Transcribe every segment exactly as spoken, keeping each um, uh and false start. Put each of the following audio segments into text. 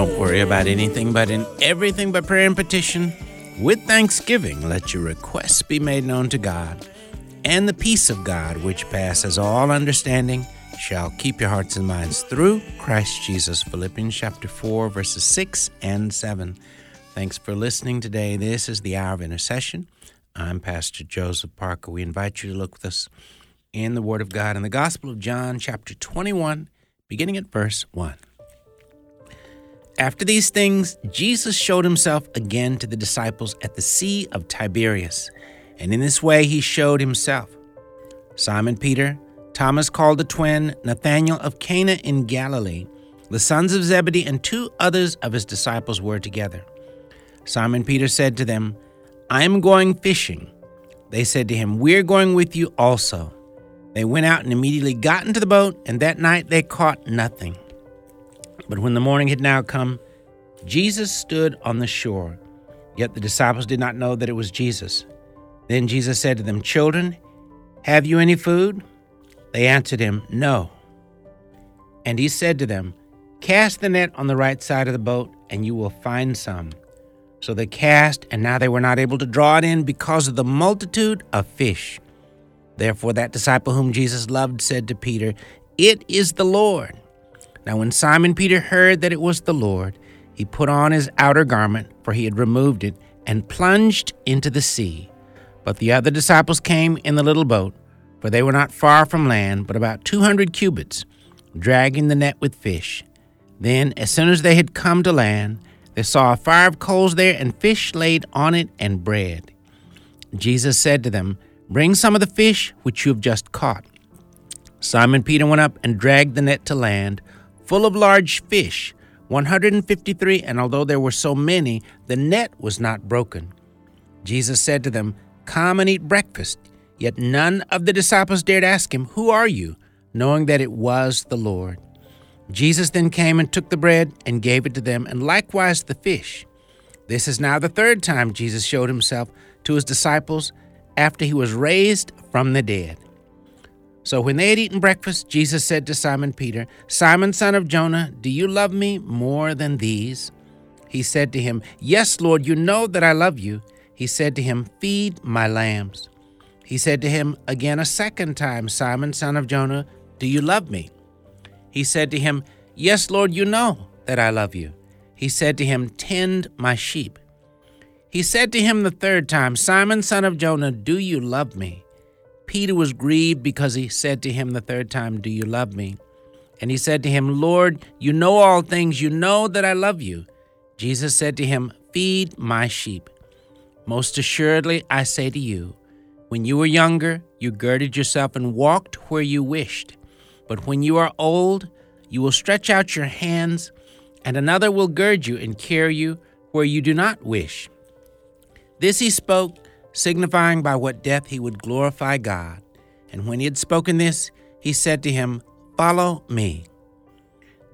Don't worry about anything, but in everything by prayer and petition, with thanksgiving, let your requests be made known to God. And the peace of God, which passes all understanding, shall keep your hearts and minds through Christ Jesus. Philippians chapter four, verses six and seven. Thanks for listening today. This is the Hour of Intercession. I'm Pastor Joseph Parker. We invite you to look with us in the Word of God in the Gospel of John, chapter twenty-one, beginning at verse one. After these things, Jesus showed himself again to the disciples at the Sea of Tiberias, and in this way he showed himself. Simon Peter, Thomas called the twin, Nathanael of Cana in Galilee, the sons of Zebedee, and two others of his disciples were together. Simon Peter said to them, "I am going fishing." They said to him, "We're going with you also." They went out and immediately got into the boat, and that night they caught nothing. But when the morning had now come, Jesus stood on the shore. Yet the disciples did not know that it was Jesus. Then Jesus said to them, "Children, have you any food?" They answered him, "No." And he said to them, "Cast the net on the right side of the boat, and you will find some." So they cast, and now they were not able to draw it in because of the multitude of fish. Therefore that disciple whom Jesus loved said to Peter, "It is the Lord." Now when Simon Peter heard that it was the Lord, he put on his outer garment, for he had removed it, and plunged into the sea. But the other disciples came in the little boat, for they were not far from land, but about two hundred cubits, dragging the net with fish. Then, as soon as they had come to land, they saw a fire of coals there, and fish laid on it, and bread. Jesus said to them, "Bring some of the fish which you have just caught." Simon Peter went up and dragged the net to land, full of large fish, one hundred fifty-three, and although there were so many, the net was not broken. Jesus said to them, "Come and eat breakfast." Yet none of the disciples dared ask him, "Who are you?" knowing that it was the Lord. Jesus then came and took the bread and gave it to them, and likewise the fish. This is now the third time Jesus showed himself to his disciples after he was raised from the dead. So when they had eaten breakfast, Jesus said to Simon Peter, "Simon, son of Jonah, do you love me more than these?" He said to him, "Yes, Lord, you know that I love you." He said to him, "Feed my lambs." He said to him again a second time, "Simon, son of Jonah, do you love me?" He said to him, "Yes, Lord, you know that I love you." He said to him, "Tend my sheep." He said to him the third time, "Simon, son of Jonah, do you love me?" Peter was grieved because he said to him the third time, "Do you love me?" And he said to him, "Lord, you know all things. You know that I love you." Jesus said to him, "Feed my sheep. Most assuredly, I say to you, when you were younger, you girded yourself and walked where you wished. But when you are old, you will stretch out your hands, and another will gird you and carry you where you do not wish." This he spoke, signifying by what death he would glorify God. And when he had spoken this, he said to him, "Follow me."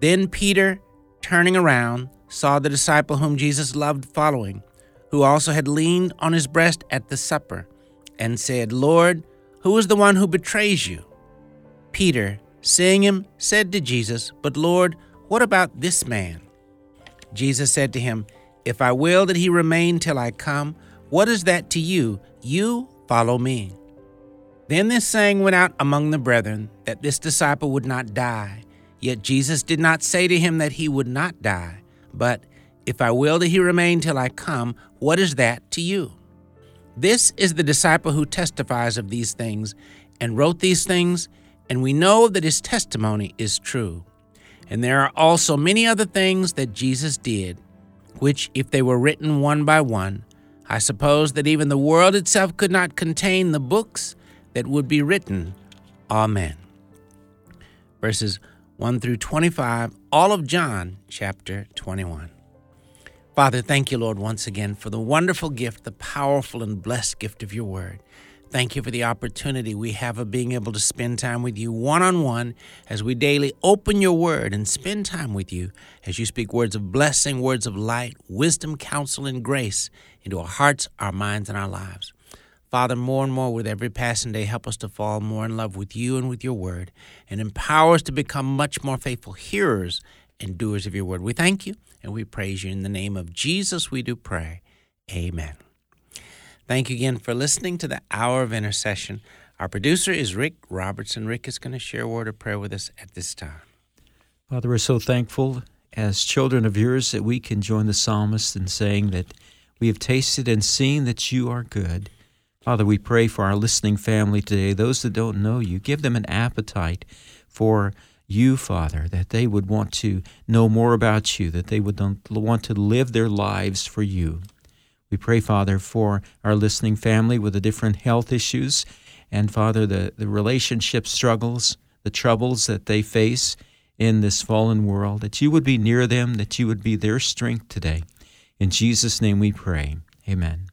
Then Peter, turning around, saw the disciple whom Jesus loved following, who also had leaned on his breast at the supper, and said, "Lord, who is the one who betrays you?" Peter, seeing him, said to Jesus, "But Lord, what about this man?" Jesus said to him, "If I will that he remain till I come, what is that to you? You follow me." Then this saying went out among the brethren, that this disciple would not die. Yet Jesus did not say to him that he would not die, but, "If I will that he remain till I come, what is that to you?" This is the disciple who testifies of these things and wrote these things, and we know that his testimony is true. And there are also many other things that Jesus did, which, if they were written one by one, I suppose that even the world itself could not contain the books that would be written. Amen. Verses one through twenty-five, all of John chapter twenty-one. Father, thank you, Lord, once again for the wonderful gift, the powerful and blessed gift of your word. Thank you for the opportunity we have of being able to spend time with you one-on-one as we daily open your word and spend time with you as you speak words of blessing, words of light, wisdom, counsel, and grace into our hearts, our minds, and our lives. Father, more and more with every passing day, help us to fall more in love with you and with your word, and empower us to become much more faithful hearers and doers of your word. We thank you and we praise you. In the name of Jesus we do pray. Amen. Thank you again for listening to the Hour of Intercession. Our producer is Rick Robertson. Rick is going to share a word of prayer with us at this time. Father, we're so thankful as children of yours that we can join the psalmist in saying that we have tasted and seen that you are good. Father, we pray for our listening family today, those that don't know you. Give them an appetite for you, Father, that they would want to know more about you, that they would want to live their lives for you. We pray, Father, for our listening family with the different health issues and, Father, the, the relationship struggles, the troubles that they face in this fallen world, that you would be near them, that you would be their strength today. In Jesus' name we pray. Amen.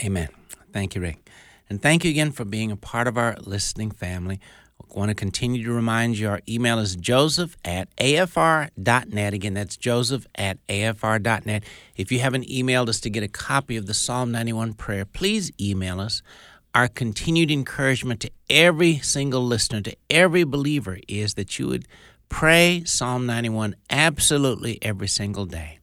Amen. Thank you, Rick. And thank you again for being a part of our listening family. I want to continue to remind you, our email is joseph at a f r dot net. Again, that's joseph at a f r dot net. If you haven't emailed us to get a copy of the Psalm ninety-one prayer, please email us. Our continued encouragement to every single listener, to every believer, is that you would pray Psalm ninety-one absolutely every single day.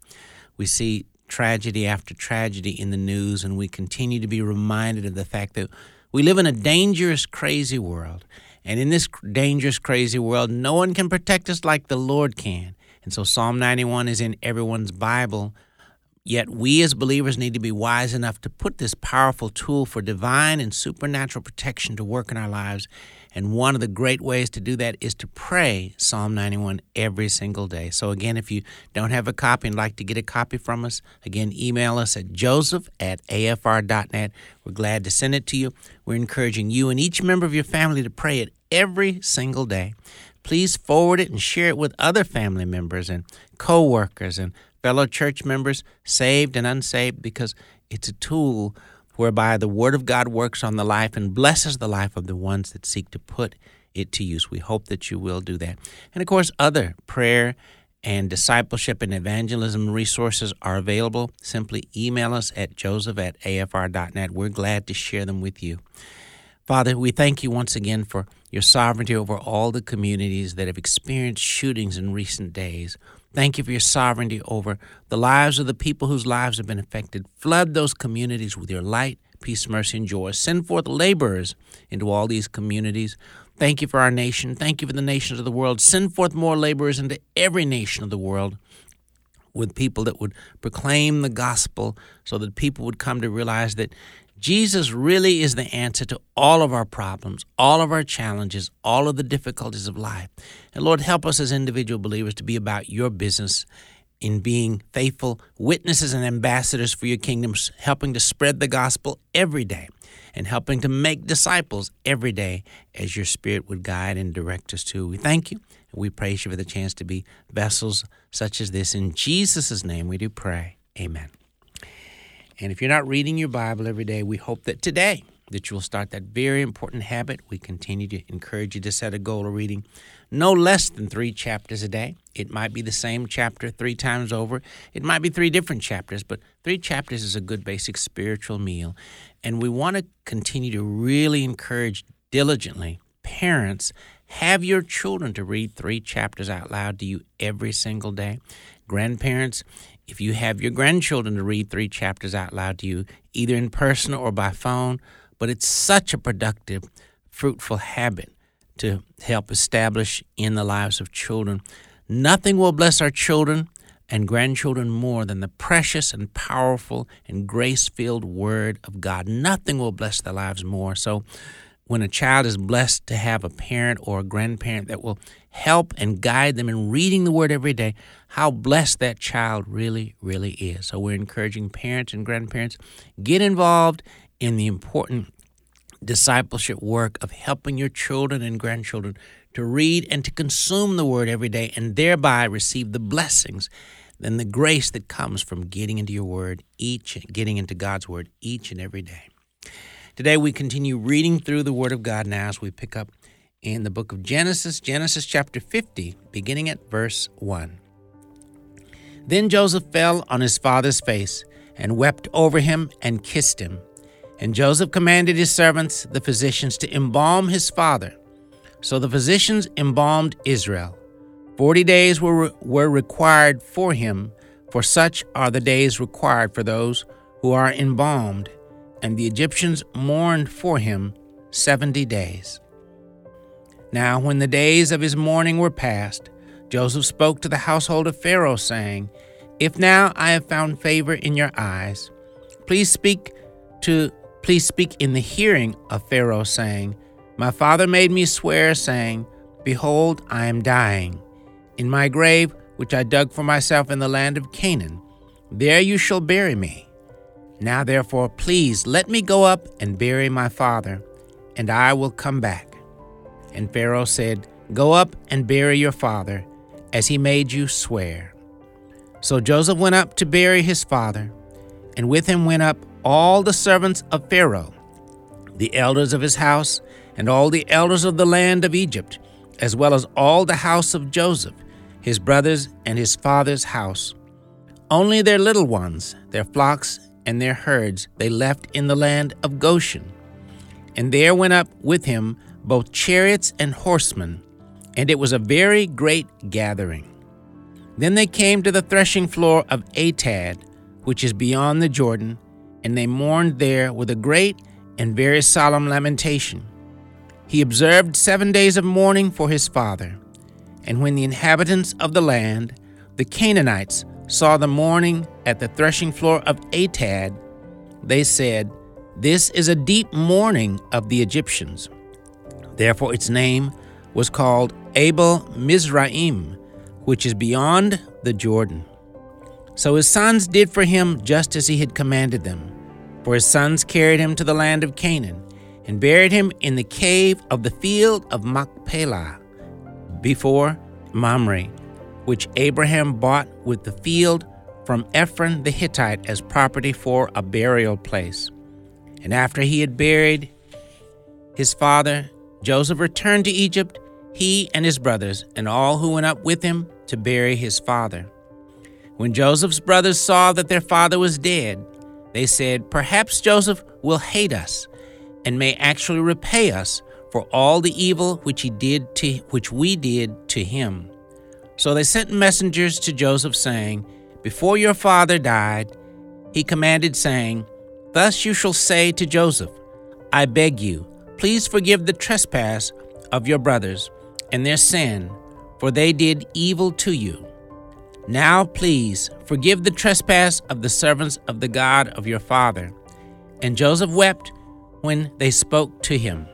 We see tragedy after tragedy in the news, and we continue to be reminded of the fact that we live in a dangerous, crazy world. And in this dangerous, crazy world, no one can protect us like the Lord can. And so Psalm ninety-one is in everyone's Bible, yet we as believers need to be wise enough to put this powerful tool for divine and supernatural protection to work in our lives. And one of the great ways to do that is to pray Psalm ninety-one every single day. So again, if you don't have a copy and like to get a copy from us, again, email us at joseph at a f r dot net. We're glad to send it to you. We're encouraging you and each member of your family to pray it every single day. Please forward it and share it with other family members and co-workers and fellow church members, saved and unsaved, because it's a tool whereby the Word of God works on the life and blesses the life of the ones that seek to put it to use. We hope that you will do that. And, of course, other prayer and discipleship and evangelism resources are available. Simply email us at joseph at a f r dot net. We're glad to share them with you. Father, we thank you once again for your sovereignty over all the communities that have experienced shootings in recent days. Thank you for your sovereignty over the lives of the people whose lives have been affected. Flood those communities with your light, peace, mercy, and joy. Send forth laborers into all these communities. Thank you for our nation. Thank you for the nations of the world. Send forth more laborers into every nation of the world with people that would proclaim the gospel so that people would come to realize that Jesus really is the answer to all of our problems, all of our challenges, all of the difficulties of life. And Lord, help us as individual believers to be about your business in being faithful witnesses and ambassadors for your kingdom, helping to spread the gospel every day and helping to make disciples every day as your Spirit would guide and direct us to. We thank you and we praise you for the chance to be vessels such as this. In Jesus' name we do pray. Amen. And if you're not reading your Bible every day, we hope that today that you'll start that very important habit. We continue to encourage you to set a goal of reading no less than three chapters a day. It might be the same chapter three times over. It might be three different chapters, but three chapters is a good basic spiritual meal. And we want to continue to really encourage diligently parents, have your children to read three chapters out loud to you every single day. Grandparents, if you have your grandchildren to read three chapters out loud to you, either in person or by phone, but it's such a productive, fruitful habit to help establish in the lives of children. Nothing will bless our children and grandchildren more than the precious and powerful and grace-filled Word of God. Nothing will bless their lives more. So when a child is blessed to have a parent or a grandparent that will help and guide them in reading the Word every day, how blessed that child really, really is. So we're encouraging parents and grandparents, get involved in the important discipleship work of helping your children and grandchildren to read and to consume the Word every day and thereby receive the blessings and the grace that comes from getting into your Word, each, getting into God's Word each and every day. Today we continue reading through the Word of God now as we pick up in the book of Genesis, Genesis chapter fifty, beginning at verse one. Then Joseph fell on his father's face and wept over him and kissed him. And Joseph commanded his servants, the physicians, to embalm his father. So the physicians embalmed Israel. Forty days were, were required for him, for such are the days required for those who are embalmed, and the Egyptians mourned for him seventy days. Now when the days of his mourning were past, Joseph spoke to the household of Pharaoh, saying, If now I have found favor in your eyes, please speak to please speak in the hearing of Pharaoh, saying, My father made me swear, saying, Behold, I am dying. In my grave, which I dug for myself in the land of Canaan, there you shall bury me. Now therefore, please let me go up and bury my father, and I will come back. And Pharaoh said, Go up and bury your father, as he made you swear. So Joseph went up to bury his father, and with him went up all the servants of Pharaoh, the elders of his house, and all the elders of the land of Egypt, as well as all the house of Joseph, his brothers, and his father's house. Only their little ones, their flocks, and their herds they left in the land of Goshen. And there went up with him both chariots and horsemen, and it was a very great gathering. Then they came to the threshing floor of Atad, which is beyond the Jordan, and they mourned there with a great and very solemn lamentation. He observed seven days of mourning for his father. And when the inhabitants of the land, the Canaanites, saw the mourning at the threshing floor of Atad, they said, This is a deep mourning of the Egyptians. Therefore its name was called Abel Mizraim, which is beyond the Jordan. So his sons did for him just as he had commanded them. For his sons carried him to the land of Canaan, and buried him in the cave of the field of Machpelah, before Mamre, which Abraham bought with the field from Ephron the Hittite as property for a burial place. And after he had buried his father, Joseph returned to Egypt, he and his brothers, and all who went up with him to bury his father. When Joseph's brothers saw that their father was dead, they said, Perhaps Joseph will hate us, and may actually repay us for all the evil which he did to which we did to him. So they sent messengers to Joseph, saying, Before your father died, he commanded, saying, Thus you shall say to Joseph, I beg you, please forgive the trespass of your brothers and their sin, for they did evil to you. Now please forgive the trespass of the servants of the God of your father. And Joseph wept when they spoke to him.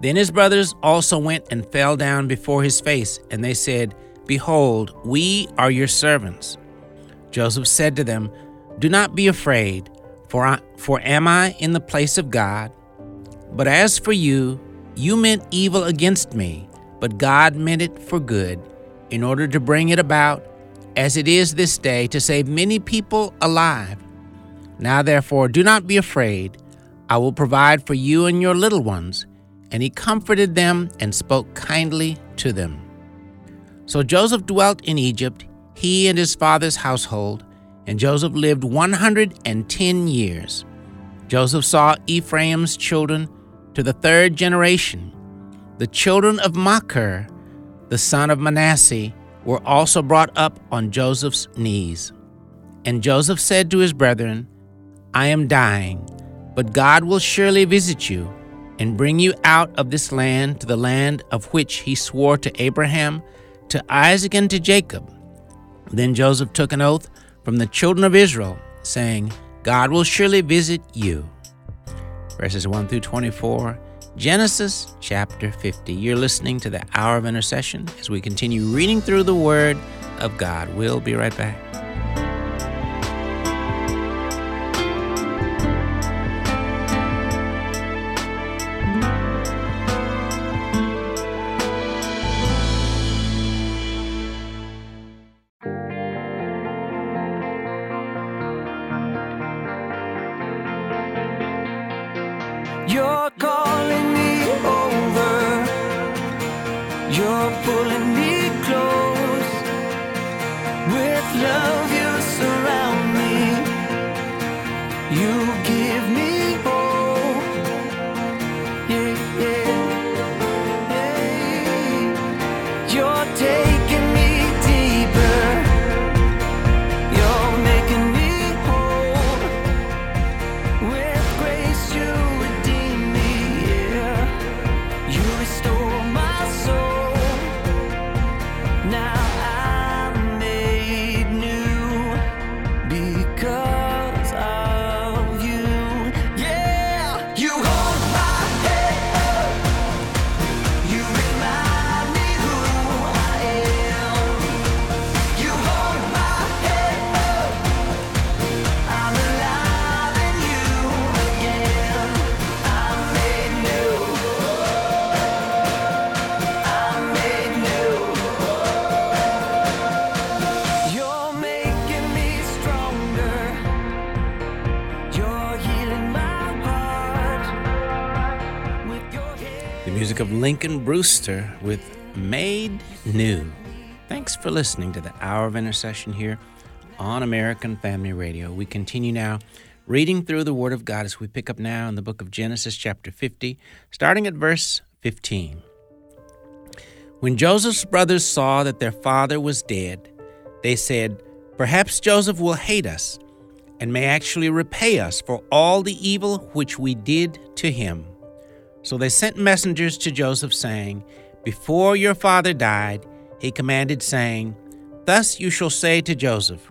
Then his brothers also went and fell down before his face, and they said, Behold, we are your servants. Joseph said to them, Do not be afraid, for I, for am I in the place of God? But as for you, you meant evil against me, but God meant it for good, in order to bring it about, as it is this day, to save many people alive. Now therefore, do not be afraid. I will provide for you and your little ones. And he comforted them and spoke kindly to them. So Joseph dwelt in Egypt, he and his father's household, and Joseph lived one hundred ten years. Joseph saw Ephraim's children to the third generation. The children of Machir, the son of Manasseh, were also brought up on Joseph's knees. And Joseph said to his brethren, I am dying. But God will surely visit you and bring you out of this land to the land of which he swore to Abraham, to Isaac, and to Jacob. Then Joseph took an oath from the children of Israel, saying, God will surely visit you. Verses one through twenty-four, Genesis chapter fifty. You're listening to the Hour of Intercession as we continue reading through the Word of God. We'll be right back. You're calling me over, you're pulling me close, with love you surround me, you give me hope, yeah, yeah, yeah. You're taking music of Lincoln Brewster with Made New. Thanks for listening to the Hour of Intercession here on American Family Radio. We continue now reading through the Word of God as we pick up now in the book of Genesis chapter fifty, starting at verse fifteen. When Joseph's brothers saw that their father was dead, they said, "Perhaps Joseph will hate us and may actually repay us for all the evil which we did to him." So they sent messengers to Joseph, saying, "Before your father died, he commanded, saying, 'Thus you shall say to Joseph,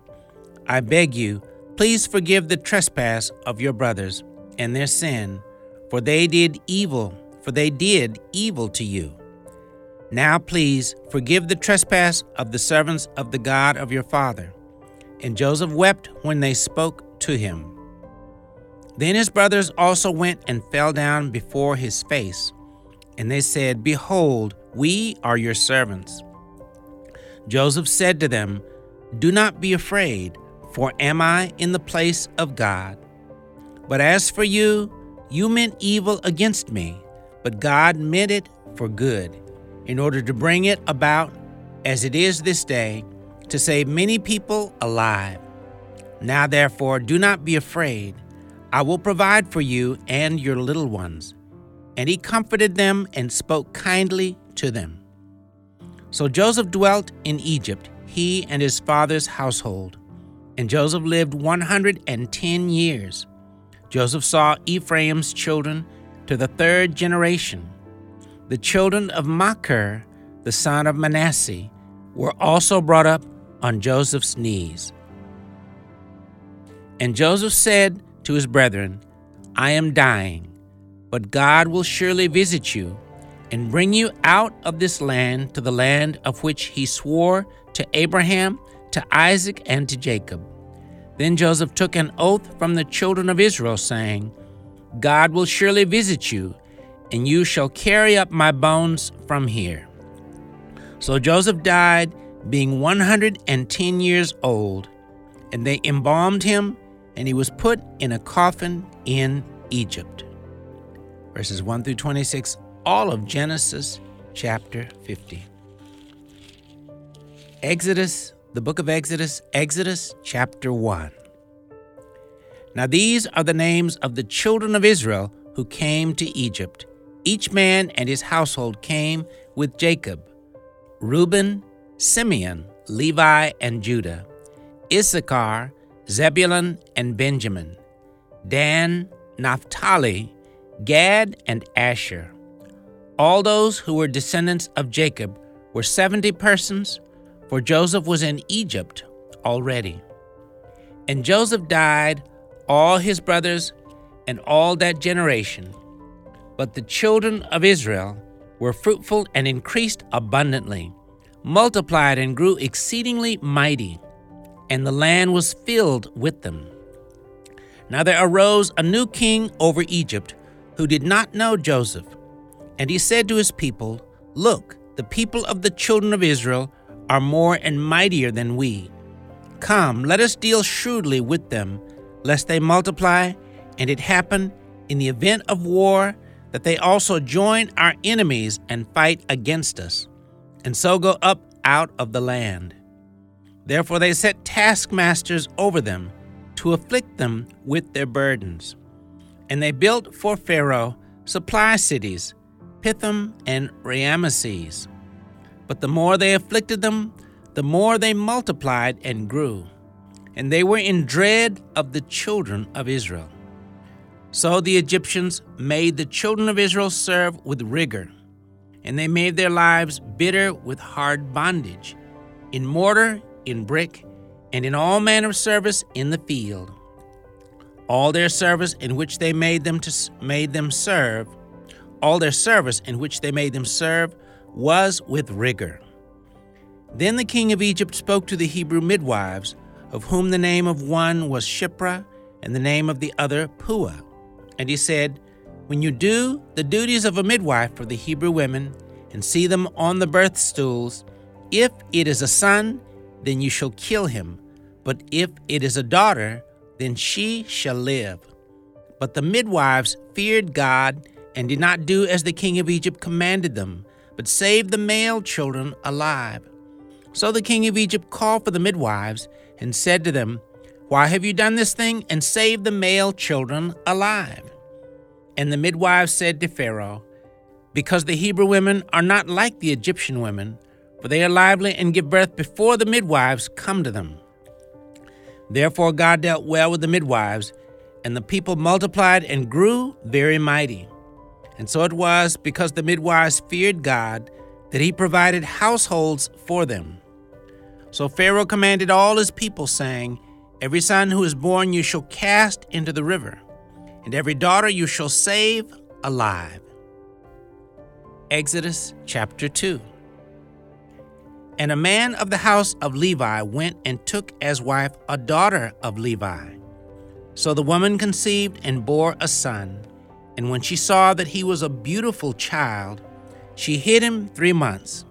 I beg you, please forgive the trespass of your brothers and their sin, for they did evil, for they did evil to you. Now please forgive the trespass of the servants of the God of your father." And Joseph wept when they spoke to him. Then his brothers also went and fell down before his face, and they said, "Behold, we are your servants." Joseph said to them, "Do not be afraid, for am I in the place of God? But as for you, you meant evil against me, but God meant it for good, in order to bring it about, as it is this day, to save many people alive. Now therefore, do not be afraid. I will provide for you and your little ones." And he comforted them and spoke kindly to them. So Joseph dwelt in Egypt, he and his father's household. And Joseph lived one hundred ten years. Joseph saw Ephraim's children to the third generation. The children of Machir, the son of Manasseh, were also brought up on Joseph's knees. And Joseph said to his brethren, "I am dying, but God will surely visit you and bring you out of this land to the land of which he swore to Abraham, to Isaac, and to Jacob." Then Joseph took an oath from the children of Israel, saying, "God will surely visit you, and you shall carry up my bones from here." So Joseph died, being one hundred ten years old, and they embalmed him, and he was put in a coffin in Egypt. Verses one through twenty-six, all of Genesis chapter fifty. Exodus, the book of Exodus, Exodus chapter one. Now these are the names of the children of Israel who came to Egypt. Each man and his household came with Jacob: Reuben, Simeon, Levi, and Judah, Issachar, Zebulun, and Benjamin, Dan, Naphtali, Gad, and Asher. All those who were descendants of Jacob were seventy persons, for Joseph was in Egypt already. And Joseph died, all his brothers, and all that generation. But the children of Israel were fruitful and increased abundantly, multiplied and grew exceedingly mighty, and the land was filled with them. Now there arose a new king over Egypt who did not know Joseph. And he said to his people, "Look, the people of the children of Israel are more and mightier than we. Come, let us deal shrewdly with them, lest they multiply, and it happen in the event of war that they also join our enemies and fight against us, and so go up out of the land." Therefore they set taskmasters over them to afflict them with their burdens. And they built for Pharaoh supply cities, Pithom and Rameses. But the more they afflicted them, the more they multiplied and grew, and they were in dread of the children of Israel. So the Egyptians made the children of Israel serve with rigor, and they made their lives bitter with hard bondage, in mortar, in brick, and in all manner of service in the field. All their service in which they made them to, made them serve, all their service in which they made them serve was with rigor. Then the king of Egypt spoke to the Hebrew midwives, of whom the name of one was Shiphrah, and the name of the other Puah. And he said, "When you do the duties of a midwife for the Hebrew women, and see them on the birth stools, if it is a son, then you shall kill him. But if it is a daughter, then she shall live." But the midwives feared God and did not do as the king of Egypt commanded them, but saved the male children alive. So the king of Egypt called for the midwives and said to them, "Why have you done this thing and saved the male children alive?" And the midwives said to Pharaoh, "Because the Hebrew women are not like the Egyptian women, for they are lively and give birth before the midwives come to them." Therefore God dealt well with the midwives, and the people multiplied and grew very mighty. And so it was because the midwives feared God that he provided households for them. So Pharaoh commanded all his people, saying, "Every son who is born you shall cast into the river, and every daughter you shall save alive." Exodus chapter two. And a man of the house of Levi went and took as wife a daughter of Levi. So the woman conceived and bore a son, and when she saw that he was a beautiful child, she hid him three months.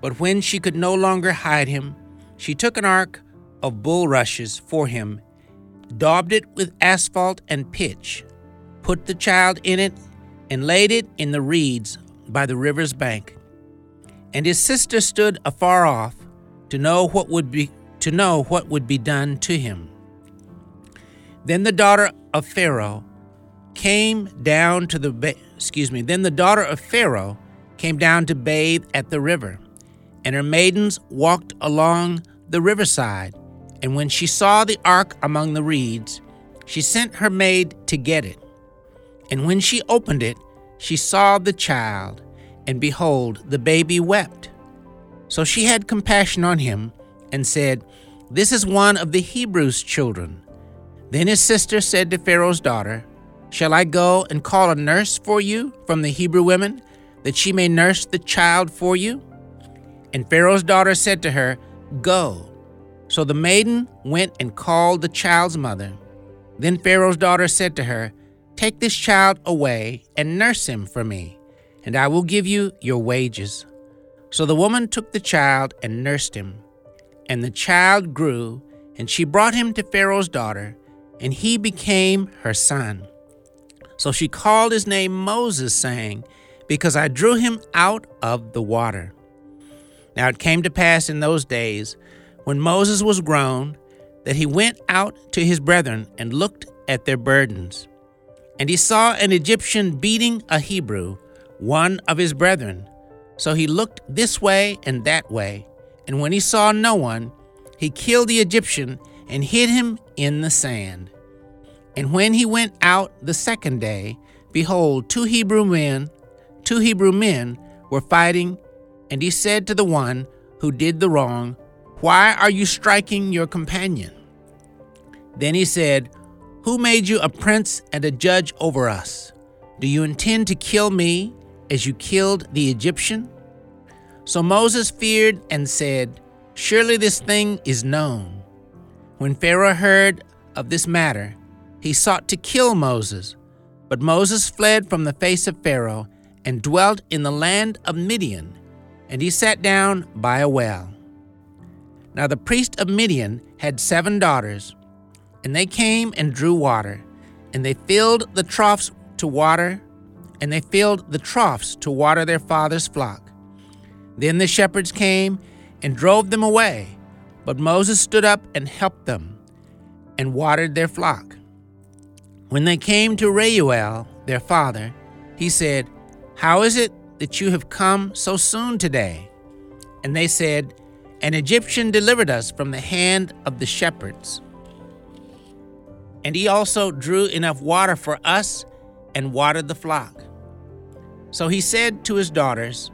But when she could no longer hide him, she took an ark of bulrushes for him, daubed it with asphalt and pitch, put the child in it, and laid it in the reeds by the river's bank. And his sister stood afar off to know what would be to know what would be done to him. Then the daughter of Pharaoh came down to the ba- excuse me. Then the daughter of Pharaoh came down to bathe at the river, and her maidens walked along the riverside. And when she saw the ark among the reeds, she sent her maid to get it. And when she opened it, she saw the child, and behold, the baby wept. So she had compassion on him and said, "This is one of the Hebrews' children." Then his sister said to Pharaoh's daughter, "Shall I go and call a nurse for you from the Hebrew women, that she may nurse the child for you?" And Pharaoh's daughter said to her, "Go." So the maiden went and called the child's mother. Then Pharaoh's daughter said to her, "Take this child away and nurse him for me, and I will give you your wages." So the woman took the child and nursed him. And the child grew, and she brought him to Pharaoh's daughter, and he became her son. So she called his name Moses, saying, "Because I drew him out of the water." Now it came to pass in those days, when Moses was grown, that he went out to his brethren and looked at their burdens. And he saw an Egyptian beating a Hebrew, one of his brethren. So he looked this way and that way, and when he saw no one, he killed the Egyptian and hid him in the sand. And when he went out the second day, behold, two Hebrew men, two Hebrew men were fighting, and he said to the one who did the wrong, "Why are you striking your companion?" Then he said, "Who made you a prince and a judge over us? Do you intend to kill me as you killed the Egyptian?" So Moses feared and said, "Surely this thing is known." When Pharaoh heard of this matter, he sought to kill Moses. But Moses fled from the face of Pharaoh and dwelt in the land of Midian, and he sat down by a well. Now the priest of Midian had seven daughters, and they came and drew water, and they filled the troughs to water, and they filled the troughs to water their father's flock. Then the shepherds came and drove them away, but Moses stood up and helped them, and watered their flock. When they came to Reuel, their father, he said, "How is it that you have come so soon today?" And they said, "An Egyptian delivered us from the hand of the shepherds. And he also drew enough water for us and watered the flock." So he said to his daughters,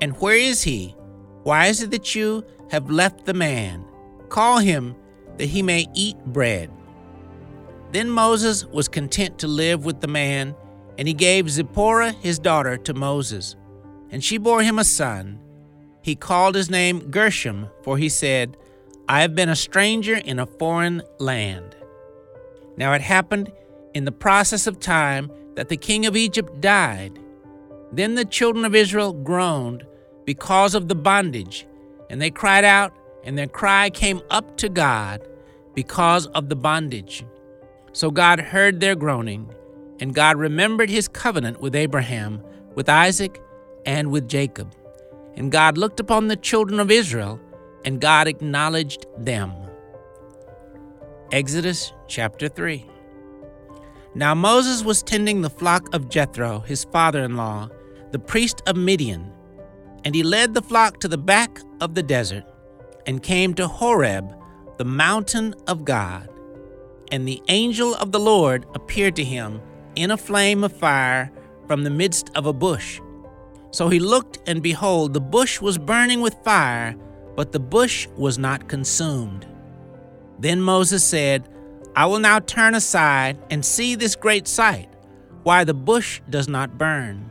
"And where is he? Why is it that you have left the man? Call him that he may eat bread." Then Moses was content to live with the man, and he gave Zipporah his daughter to Moses, and she bore him a son. He called his name Gershom, for he said, "I have been a stranger in a foreign land." Now it happened in the process of time that the king of Egypt died. Then the children of Israel groaned because of the bondage, and they cried out, and their cry came up to God because of the bondage. So God heard their groaning, And God remembered his covenant with Abraham, with Isaac, and with Jacob. And God looked upon the children of Israel, and God acknowledged them. Exodus chapter three. Now Moses was tending the flock of Jethro, his father-in-law, the priest of Midian. And he led the flock to the back of the desert, and came to Horeb, the mountain of God. And the angel of the Lord appeared to him in a flame of fire from the midst of a bush. So he looked, and behold, the bush was burning with fire, but the bush was not consumed. Then Moses said, I will now turn aside and see this great sight, why the bush does not burn.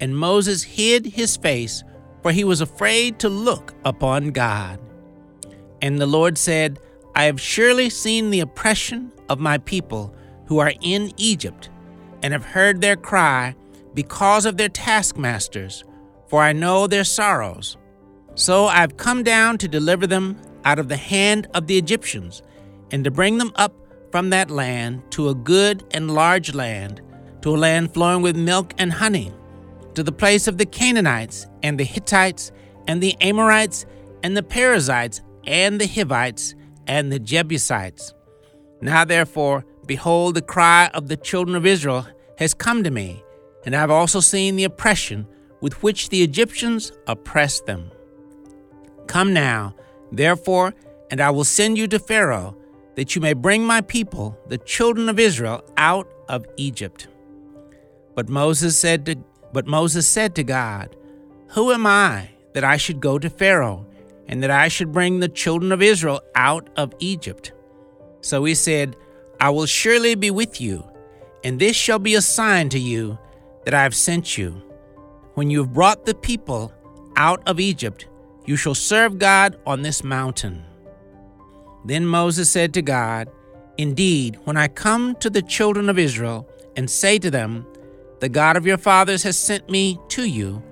And Moses hid his face, for he was afraid to look upon God. And the Lord said, I have surely seen the oppression of my people who are in Egypt, and have heard their cry because of their taskmasters, for I know their sorrows. So I have come down to deliver them out of the hand of the Egyptians, and to bring them up from that land to a good and large land, to a land flowing with milk and honey, to the place of the Canaanites, and the Hittites, and the Amorites, and the Perizzites, and the Hivites, and the Jebusites. Now therefore, behold, the cry of the children of Israel has come to me, and I have also seen the oppression with which the Egyptians oppressed them. Come now, therefore, and I will send you to Pharaoh, that you may bring my people, the children of Israel, out of Egypt. But Moses said to But Moses said to God, Who am I that I should go to Pharaoh, and that I should bring the children of Israel out of Egypt? So he said, I will surely be with you, and this shall be a sign to you that I have sent you. When you have brought the people out of Egypt, you shall serve God on this mountain. Then Moses said to God, Indeed, when I come to the children of Israel and say to them, The God of your fathers has sent me to you,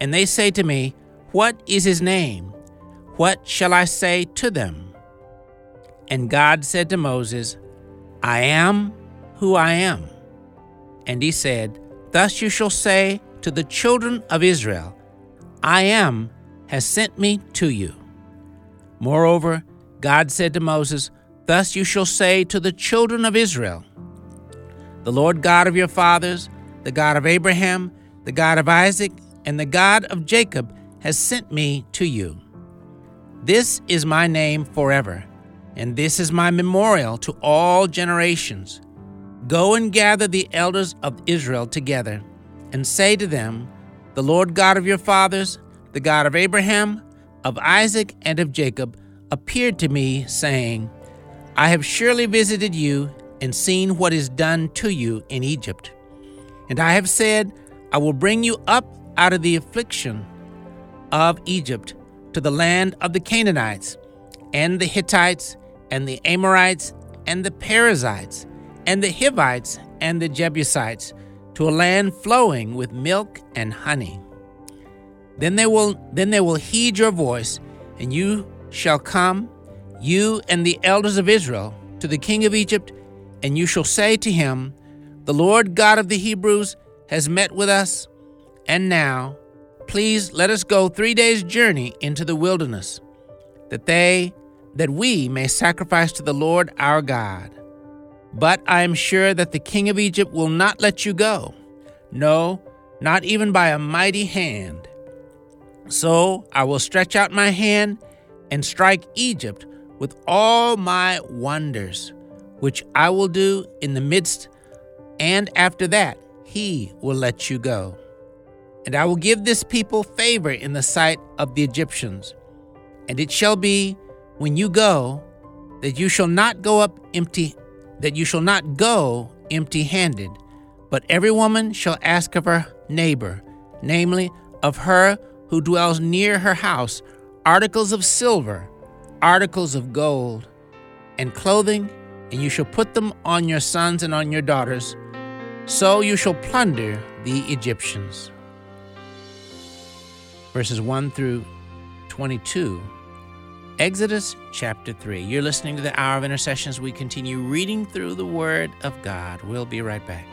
and they say to me, What is his name? What shall I say to them? And God said to Moses, I am who I am. And he said, Thus you shall say to the children of Israel, I am has sent me to you. Moreover, God said to Moses, Thus you shall say to the children of Israel, The Lord God of your fathers, the God of Abraham, the God of Isaac, and the God of Jacob has sent me to you. This is my name forever, and this is my memorial to all generations. Go and gather the elders of Israel together, and say to them, The Lord God of your fathers, the God of Abraham, of Isaac, and of Jacob, appeared to me, saying, I have surely visited you and seen what is done to you in Egypt. And I have said, I will bring you up out of the affliction of Egypt to the land of the Canaanites, and the Hittites, and the Amorites, and the Perizzites, and the Hivites, and the Jebusites, to a land flowing with milk and honey. Then they will, then they will heed your voice, and you shall come, you and the elders of Israel, to the king of Egypt, and you shall say to him, The Lord God of the Hebrews has met with us, and now, please let us go three days' journey into the wilderness, that they, that we may sacrifice to the Lord our God. But I am sure that the king of Egypt will not let you go, no, not even by a mighty hand. So I will stretch out my hand and strike Egypt with all my wonders, which I will do in the midst of And after that, he will let you go. And I will give this people favor in the sight of the Egyptians. And it shall be, when you go, that you shall not go up empty, that you shall not go empty-handed. But every woman shall ask of her neighbor, namely, of her who dwells near her house, articles of silver, articles of gold, and clothing, and you shall put them on your sons and on your daughters. So you shall plunder the Egyptians. Verses one through twenty-two, Exodus chapter three. You're listening to the Hour of Intercession as we continue reading through the Word of God. We'll be right back.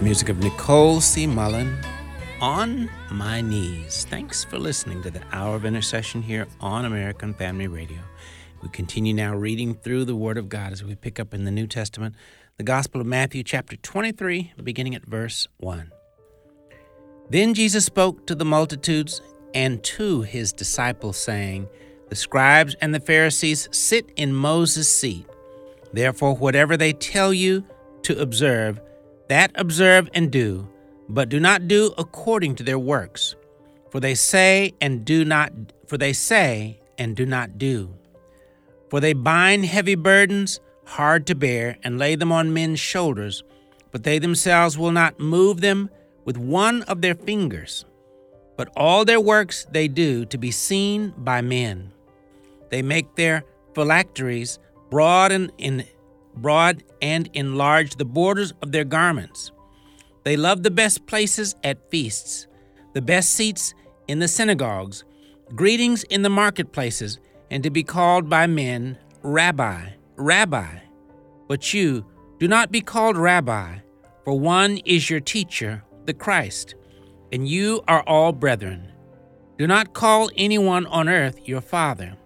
Music of Nicole C. Mullen, On My Knees. Thanks for listening to the Hour of Intercession here on American Family Radio. We continue now reading through the Word of God as we pick up in the New Testament, the Gospel of Matthew chapter twenty-three, beginning at verse one. Then Jesus spoke to the multitudes and to his disciples, saying, The scribes and the Pharisees sit in Moses' seat. Therefore, whatever they tell you to observe, that observe and do, but do not do according to their works, for they say and do not, for they say and do not do. For they bind heavy burdens, hard to bear, and lay them on men's shoulders, but they themselves will not move them with one of their fingers. But all their works they do to be seen by men. They make their phylacteries broad and in broad and enlarge the borders of their garments. They love the best places at feasts, the best seats in the synagogues, greetings in the marketplaces, and to be called by men, Rabbi, Rabbi. But you, do not be called Rabbi, for one is your teacher, the Christ, and you are all brethren. Do not call anyone on earth your father,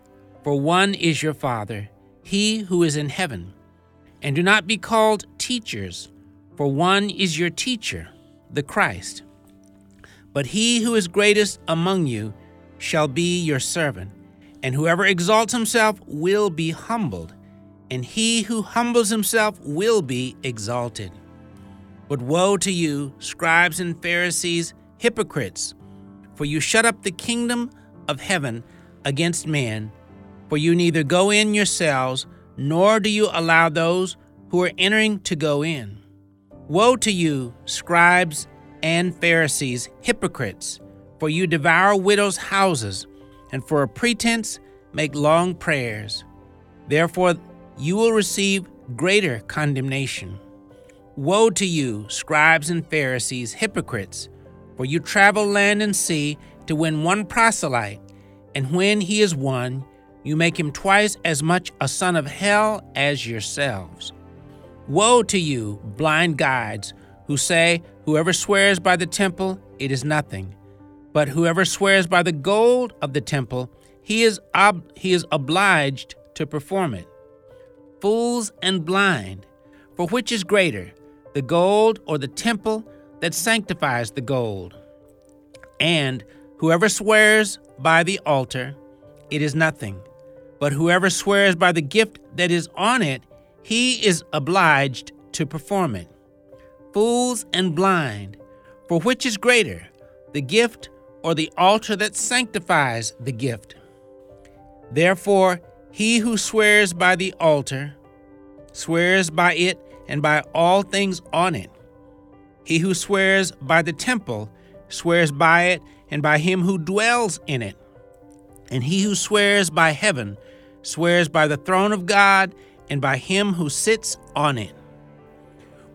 for one is your Father, he who is in heaven. And do not be called teachers, for one is your teacher, the Christ. But he who is greatest among you shall be your servant, And whoever exalts himself will be humbled, and he who humbles himself will be exalted. But woe to you, scribes and Pharisees, hypocrites! For you shut up the kingdom of heaven against men, for you neither go in yourselves, nor do you allow those who are entering to go in. Woe to you, scribes and Pharisees, hypocrites! For you devour widows' houses, and for a pretense make long prayers. Therefore you will receive greater condemnation. Woe to you, scribes and Pharisees, hypocrites! For you travel land and sea to win one proselyte, and when he is won, you make him twice as much a son of hell as yourselves. Woe to you, blind guides, who say, whoever swears by the temple, it is nothing. But whoever swears by the gold of the temple, he is ob- he is obliged to perform it. Fools and blind, for which is greater, the gold or the temple that sanctifies the gold? And whoever swears by the altar, it is nothing. But whoever swears by the gift that is on it, he is obliged to perform it. Fools and blind, for which is greater, the gift or the altar that sanctifies the gift? Therefore, he who swears by the altar swears by it and by all things on it. He who swears by the temple swears by it and by him who dwells in it. And he who swears by heaven swears by the throne of God and by him who sits on it.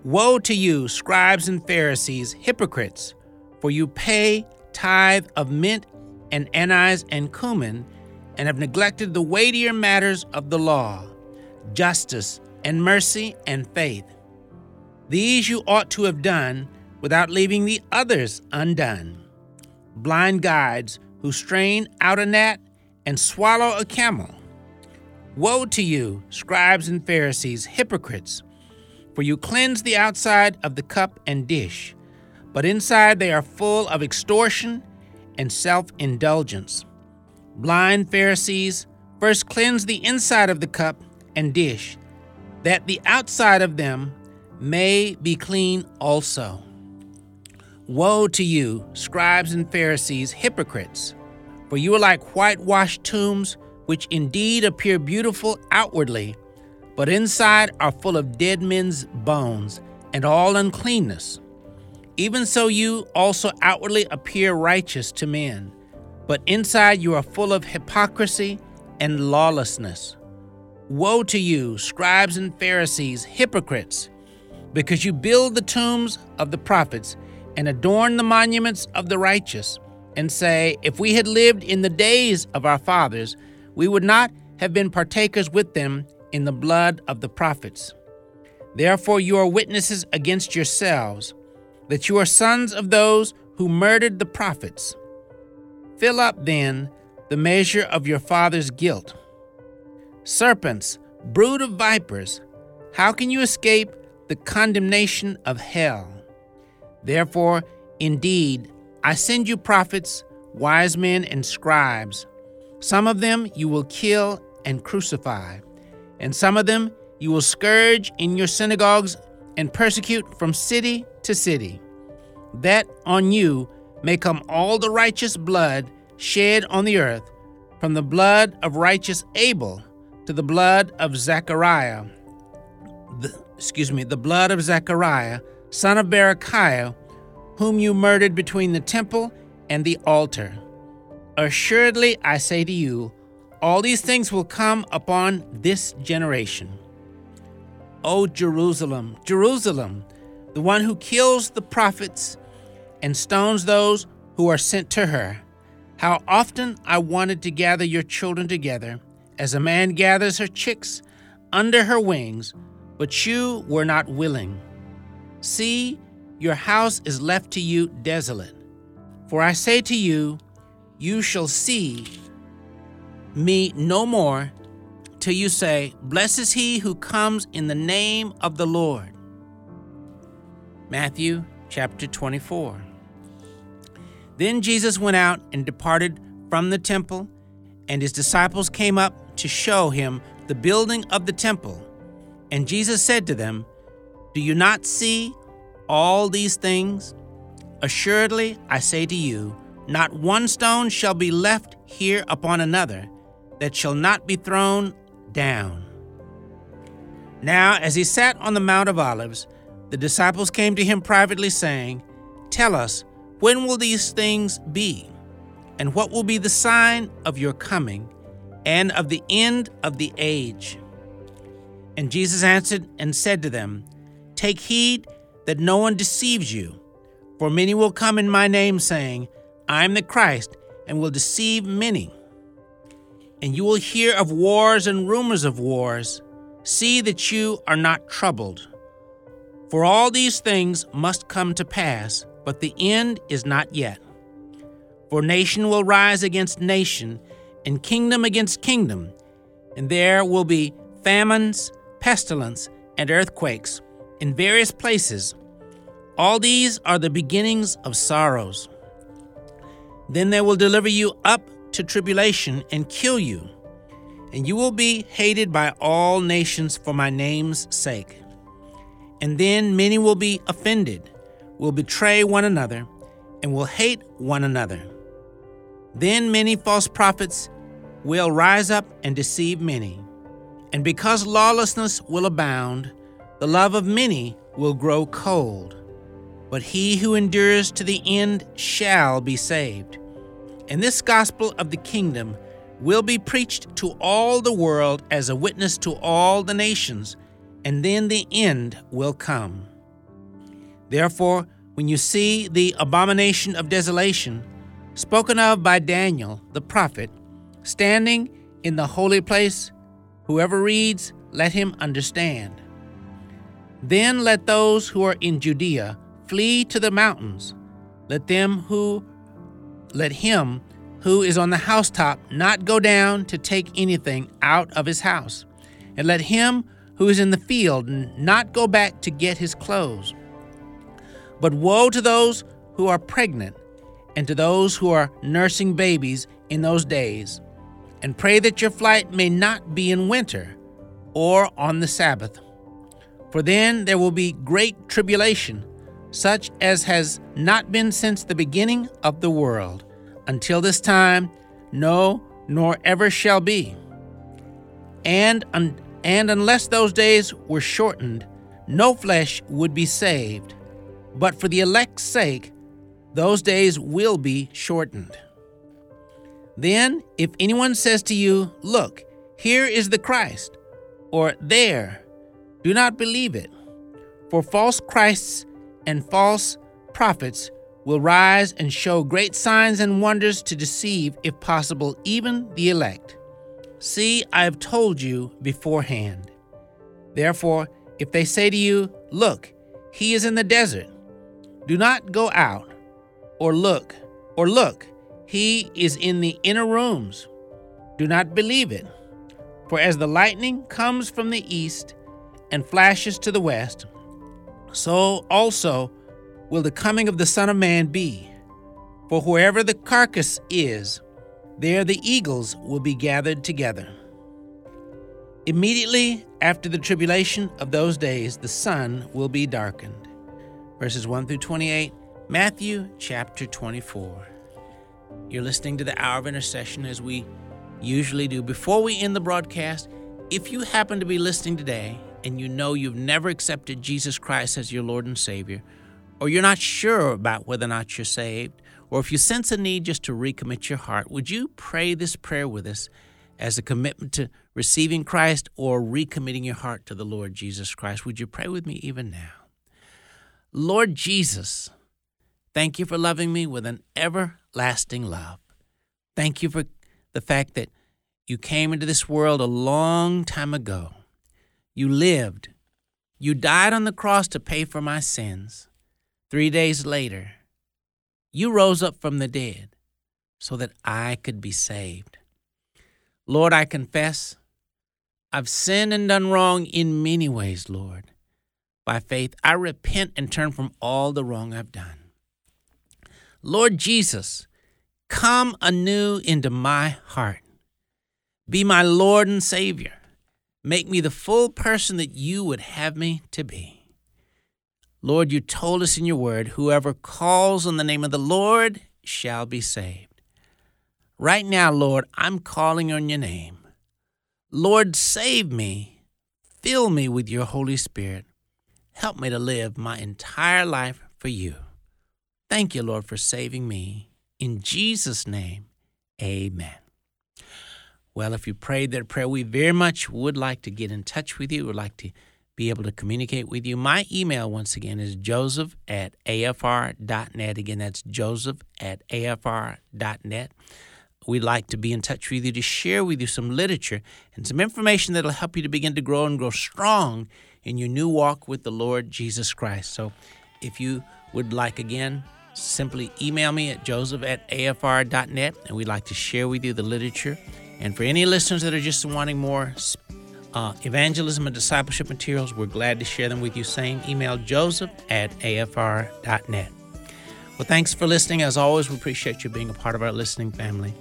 Woe to you, scribes and Pharisees, hypocrites! For you pay tithe of mint and anise and cumin, and have neglected the weightier matters of the law, justice and mercy and faith. These you ought to have done without leaving the others undone. Blind guides who strain out a gnat and swallow a camel. Woe to you, scribes and Pharisees, hypocrites! For you cleanse the outside of the cup and dish, but inside they are full of extortion and self-indulgence. Blind Pharisees, first cleanse the inside of the cup and dish, that the outside of them may be clean also. Woe to you, scribes and Pharisees, hypocrites! For you are like whitewashed tombs, which indeed appear beautiful outwardly, but inside are full of dead men's bones and all uncleanness. Even so you also outwardly appear righteous to men, but inside you are full of hypocrisy and lawlessness. Woe to you, scribes and Pharisees, hypocrites! Because you build the tombs of the prophets and adorn the monuments of the righteous, and say, if we had lived in the days of our fathers, we would not have been partakers with them in the blood of the prophets. Therefore you are witnesses against yourselves, that you are sons of those who murdered the prophets. Fill up then the measure of your father's guilt. Serpents, brood of vipers, how can you escape the condemnation of hell? Therefore, indeed, I send you prophets, wise men, and scribes. Some of them you will kill and crucify, and some of them you will scourge in your synagogues and persecute from city to city, that on you may come all the righteous blood shed on the earth, from the blood of righteous Abel to the blood of Zechariah, the, excuse me, the blood of Zechariah, son of Berechiah, whom you murdered between the temple and the altar. Assuredly, I say to you, all these things will come upon this generation. O Jerusalem, Jerusalem, the one who kills the prophets and stones those who are sent to her. How often I wanted to gather your children together, as a man gathers her chicks under her wings, but you were not willing. See, your house is left to you desolate. For I say to you, you shall see me no more, till you say, blessed is he who comes in the name of the Lord. Matthew chapter twenty-four. Then Jesus went out and departed from the temple, And his disciples came up to show him the building of the temple. And Jesus said to them, "Do you not see all these things? Assuredly, I say to you, not one stone shall be left here upon another that shall not be thrown down." Now, as he sat on the Mount of Olives, the disciples came to him privately, saying, "Tell us, when will these things be? And what will be the sign of your coming and of the end of the age?" And Jesus answered and said to them, "Take heed that no one deceives you, for many will come in my name, saying, 'I am the Christ,' and will deceive many. And you will hear of wars and rumors of wars. See that you are not troubled. For all these things must come to pass, but the end is not yet. For nation will rise against nation, and kingdom against kingdom, and there will be famines, pestilence, and earthquakes in various places. All these are the beginnings of sorrows. Then they will deliver you up to tribulation and kill you, and you will be hated by all nations for my name's sake. And then many will be offended, will betray one another, and will hate one another. Then many false prophets will rise up and deceive many. And because lawlessness will abound, the love of many will grow cold. But he who endures to the end shall be saved. And this gospel of the kingdom will be preached to all the world as a witness to all the nations, and then the end will come. Therefore, when you see the abomination of desolation, spoken of by Daniel the prophet, standing in the holy place, whoever reads, let him understand. Then let those who are in Judea flee to the mountains. Let them who, let him who is on the housetop not go down to take anything out of his house. And let him who is in the field not go back to get his clothes. But woe to those who are pregnant and to those who are nursing babies in those days, and pray that your flight may not be in winter or on the Sabbath. For then there will be great tribulation, such as has not been since the beginning of the world, until this time, no, nor ever shall be. And, un- and unless those days were shortened, no flesh would be saved. But for the elect's sake, those days will be shortened. Then, if anyone says to you, 'Look, here is the Christ,' or 'There,' do not believe it. For false Christs and false prophets will rise and show great signs and wonders to deceive, if possible, even the elect. See, I have told you beforehand. Therefore, if they say to you, 'Look, he is in the desert,' do not go out. Or look, or look, he is in the inner rooms. Do not believe it. For as the lightning comes from the east and flashes to the west, so also will the coming of the Son of Man be. For wherever the carcass is, there the eagles will be gathered together." Immediately after the tribulation of those days, the sun will be darkened. Verses one through twenty-eight. Matthew chapter twenty-four. You're listening to the Hour of Intercession, as we usually do. Before we end the broadcast, if you happen to be listening today and you know you've never accepted Jesus Christ as your Lord and Savior, or you're not sure about whether or not you're saved, or if you sense a need just to recommit your heart, would you pray this prayer with us as a commitment to receiving Christ or recommitting your heart to the Lord Jesus Christ? Would you pray with me even now? Lord Jesus, thank you for loving me with an everlasting love. Thank you for the fact that you came into this world a long time ago. You lived. You died on the cross to pay for my sins. Three days later, you rose up from the dead so that I could be saved. Lord, I confess I've sinned and done wrong in many ways, Lord. By faith, I repent and turn from all the wrong I've done. Lord Jesus, come anew into my heart. Be my Lord and Savior. Make me the full person that you would have me to be. Lord, you told us in your word, whoever calls on the name of the Lord shall be saved. Right now, Lord, I'm calling on your name. Lord, save me. Fill me with your Holy Spirit. Help me to live my entire life for you. Thank you, Lord, for saving me. In Jesus' name, amen. Well, if you prayed that prayer, we very much would like to get in touch with you. We'd like to be able to communicate with you. My email, once again, is joseph at a f r dot net. Again, that's joseph at a f r dot net. We'd like to be in touch with you to share with you some literature and some information that'll help you to begin to grow and grow strong in your new walk with the Lord Jesus Christ. So if you would like, again, simply email me at joseph at a f r dot net, and we'd like to share with you the literature. And for any listeners that are just wanting more uh, evangelism and discipleship materials, we're glad to share them with you. Same email, joseph at a f r dot net. Well, thanks for listening. As always, we appreciate you being a part of our listening family.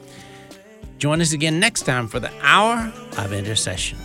Join us again next time for the Hour of Intercession.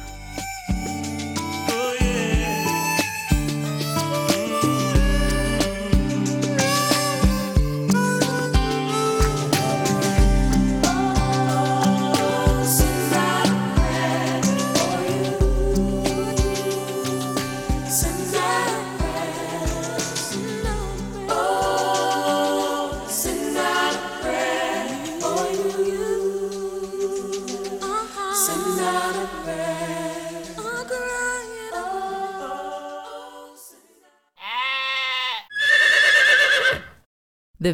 The